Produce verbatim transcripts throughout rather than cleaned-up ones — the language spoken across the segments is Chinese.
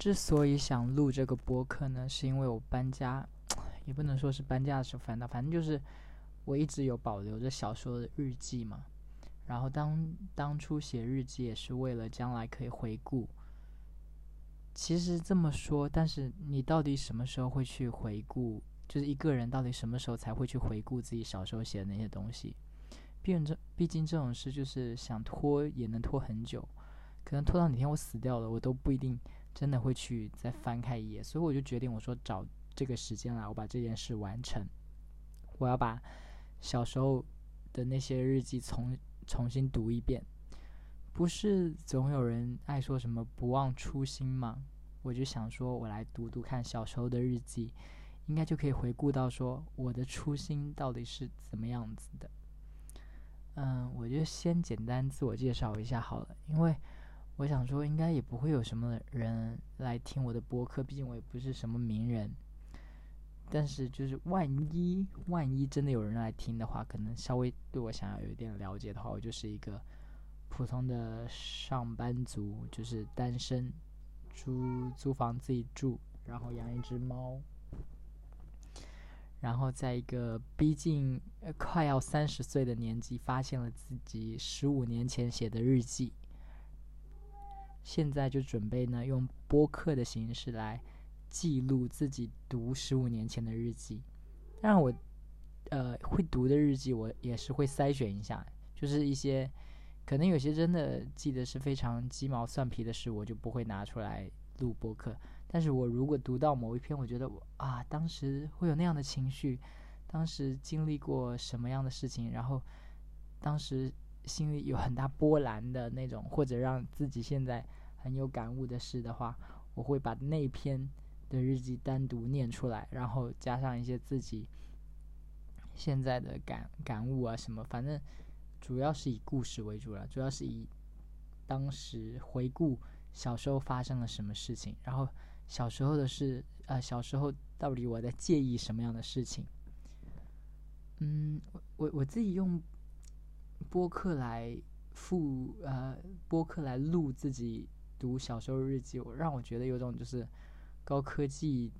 之所以想录这个播客呢，是因为我搬家，也不能说是搬家的时候烦恼，反正就是我一直有保留着小时候的日记嘛。然后当当初写日记也是为了将来可以回顾。其实这么说，但是你到底什么时候会去回顾？就是一个人到底什么时候才会去回顾自己小时候写的那些东西？毕竟这毕竟这种事就是想拖也能拖很久，可能拖到哪天我死掉了，我都不一定真的会去再翻开一页。所以我就决定，我说找这个时间来，我把这件事完成。我要把小时候的那些日记从重新读一遍。不是总有人爱说什么不忘初心吗？我就想说我来读读看小时候的日记，应该就可以回顾到说我的初心到底是怎么样子的。嗯，我就先简单自我介绍一下好了，因为我想说应该也不会有什么人来听我的播客，毕竟我也不是什么名人。但是就是万一万一真的有人来听的话，可能稍微对我想要有一点了解的话，我就是一个普通的上班族，就是单身，租租房自己住，然后养一只猫，然后在一个逼近快要三十岁的年纪，发现了自己十五年前写的日记，现在就准备呢用播客的形式来记录自己读十五年前的日记。当然我呃会读的日记我也是会筛选一下，就是一些可能有些真的记得是非常鸡毛蒜皮的事，我就不会拿出来录播客。但是我如果读到某一篇，我觉得啊当时会有那样的情绪，当时经历过什么样的事情，然后当时心里有很大波澜的那种，或者让自己现在很有感悟的事的话，我会把那篇的日记单独念出来，然后加上一些自己现在的感感悟啊什么，反正主要是以故事为主了，主要是以当时回顾小时候发生了什么事情，然后小时候的事，呃，小时候到底我在介意什么样的事情？嗯，我我自己用播客来复呃播客来录自己读小时候日记，我让我觉得有种就是高科技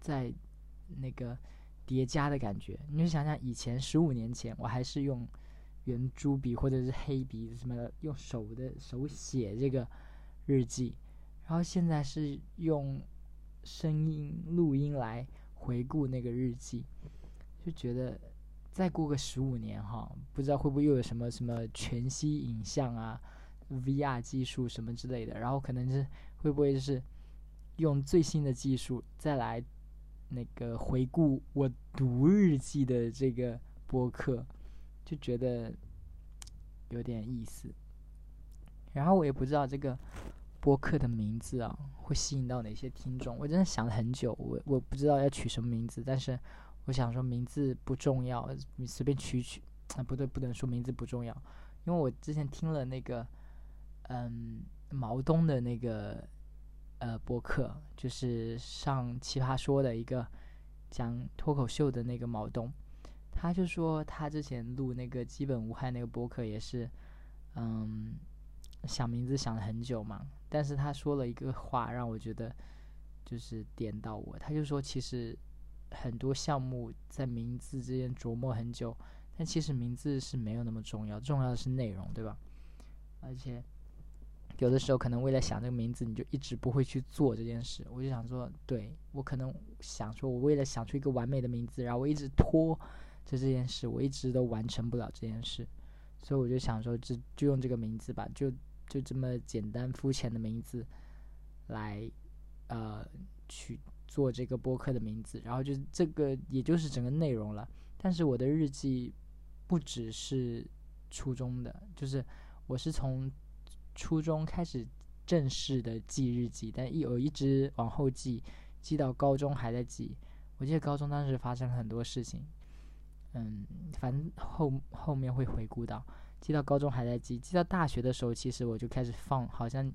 在那个叠加的感觉。你就想想以前十五年前，我还是用圆珠笔或者是黑笔什么的，用手的手写这个日记，然后现在是用声音录音来回顾那个日记，就觉得再过个十五年哈，不知道会不会又有什么什么全息影像啊、V R 技术什么之类的，然后可能是会不会就是用最新的技术再来那个回顾我读日记的这个播客，就觉得有点意思。然后我也不知道这个播客的名字啊会吸引到哪些听众，我真的想了很久，我我不知道要取什么名字，但是我想说名字不重要，你随便取取啊，不对，不能说名字不重要，因为我之前听了那个嗯毛东的那个呃播客，就是上奇葩说的一个讲脱口秀的那个毛东，他就说他之前录那个基本无害那个播客也是嗯想名字想了很久嘛，但是他说了一个话让我觉得就是点到我，他就说其实很多项目在名字之间琢磨很久，但其实名字是没有那么重要，重要的是内容，对吧？而且有的时候可能为了想这个名字你就一直不会去做这件事。我就想说对，我可能想说我为了想出一个完美的名字，然后我一直拖着这件事，我一直都完成不了这件事，所以我就想说就就用这个名字吧，就就这么简单肤浅的名字来呃去做这个播客的名字，然后就这个也就是整个内容了。但是我的日记不只是初中的，就是我是从初中开始正式的记日记，但一有一直往后记，记到高中还在记。我记得高中当时发生很多事情，嗯，反正后后面会回顾到，记到高中还在记，记到大学的时候，其实我就开始放，好像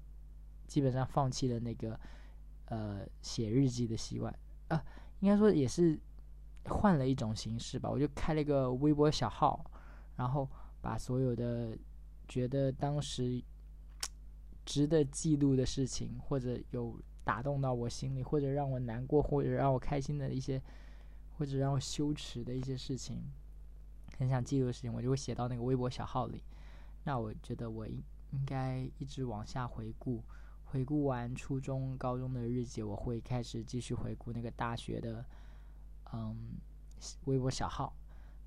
基本上放弃了那个呃写日记的习惯啊，应该说也是换了一种形式吧。我就开了一个微博小号，然后把所有的觉得当时值得记录的事情，或者有打动到我心里，或者让我难过，或者让我开心的一些，或者让我羞耻的一些事情，很想记录的事情，我就会写到那个微博小号里。那我觉得我应该一直往下回顾，回顾完初中高中的日记，我会开始继续回顾那个大学的嗯微博小号。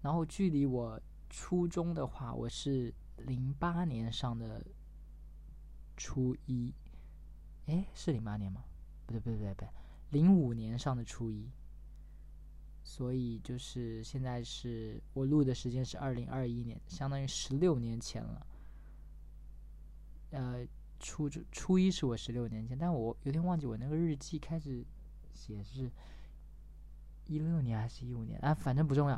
然后距离我初中的话，我是零八年上的初一，诶，是零八年吗？不对不对不对不对，零五年上的初一，所以就是现在是我录的时间是二零二一年，相当于十六年前了。呃，初初一是我十六年前，但我有点忘记我那个日记开始写是一六年还是一五年啊，反正不重要，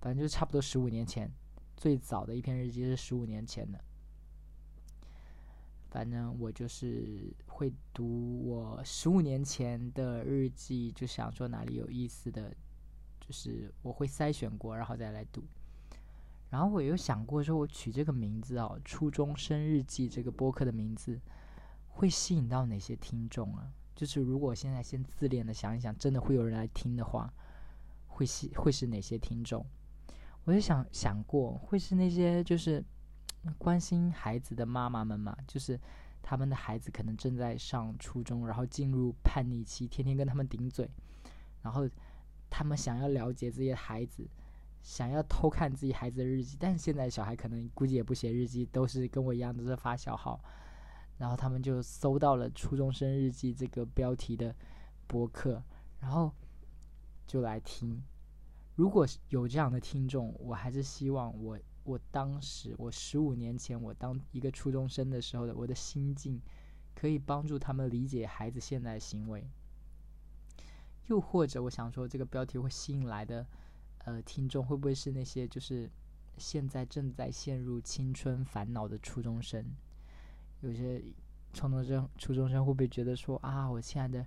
反正就是差不多十五年前，最早的一篇日记是十五年前的。反正我就是会读我十五年前的日记，就想说哪里有意思的，就是我会筛选过，然后再来读。然后我有想过说，我取这个名字啊，初中生日记这个播客的名字，会吸引到哪些听众啊？就是如果我现在先自恋的想一想，真的会有人来听的话，会是会是哪些听众？我就想想过，会是那些就是关心孩子的妈妈们嘛，就是他们的孩子可能正在上初中，然后进入叛逆期，天天跟他们顶嘴，然后他们想要了解自己的孩子，想要偷看自己孩子的日记，但是现在小孩可能估计也不写日记，都是跟我一样都是发小号，然后他们就搜到了初中生日记这个标题的播客，然后就来听。如果有这样的听众，我还是希望我我当时我十五年前我当一个初中生的时候的我的心境，可以帮助他们理解孩子现在的行为。又或者我想说，这个标题会吸引来的呃听众，会不会是那些就是现在正在陷入青春烦恼的初中生？有些初中生初中生会不会觉得说啊，我现在的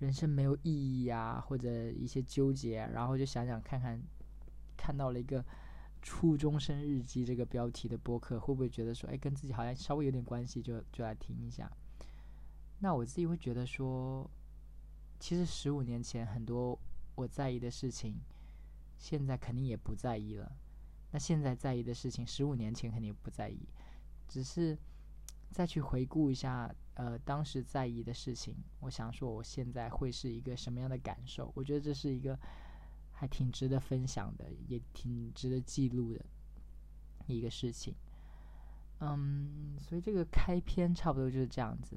人生没有意义啊，或者一些纠结，然后就想想看看，看到了一个初中生日记这个标题的播客，会不会觉得说，哎，跟自己好像稍微有点关系，就就来听一下。那我自己会觉得说，其实十五年前很多我在意的事情，现在肯定也不在意了。那现在在意的事情，十五年前肯定不在意，只是再去回顾一下，呃，当时在意的事情，我想说我现在会是一个什么样的感受？我觉得这是一个还挺值得分享的，也挺值得记录的一个事情。嗯，所以这个开篇差不多就是这样子。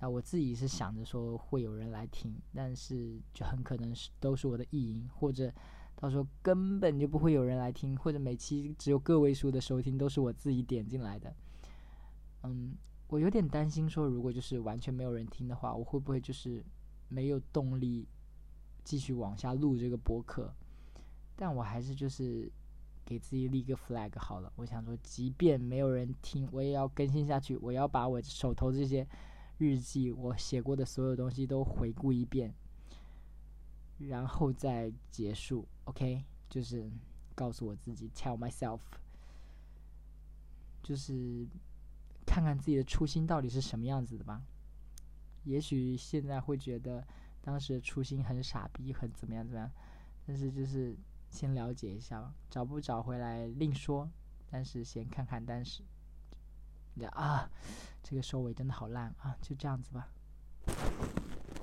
那我自己是想着说会有人来听，但是就很可能是都是我的意淫，或者到时候根本就不会有人来听，或者每期只有个位数的收听都是我自己点进来的。嗯，我有点担心说，如果就是完全没有人听的话，我会不会就是没有动力继续往下录这个播客？但我还是就是给自己立个 flag 好了，我想说即便没有人听，我也要更新下去，我要把我手头这些日记我写过的所有东西都回顾一遍，然后再结束。 OK， 就是告诉我自己 tell myself， 就是看看自己的初心到底是什么样子的吧。也许现在会觉得当时的初心很傻逼，很怎么样怎么样，但是就是先了解一下，找不找回来另说，但是先看看。但是啊，这个收尾真的好烂啊，就这样子吧。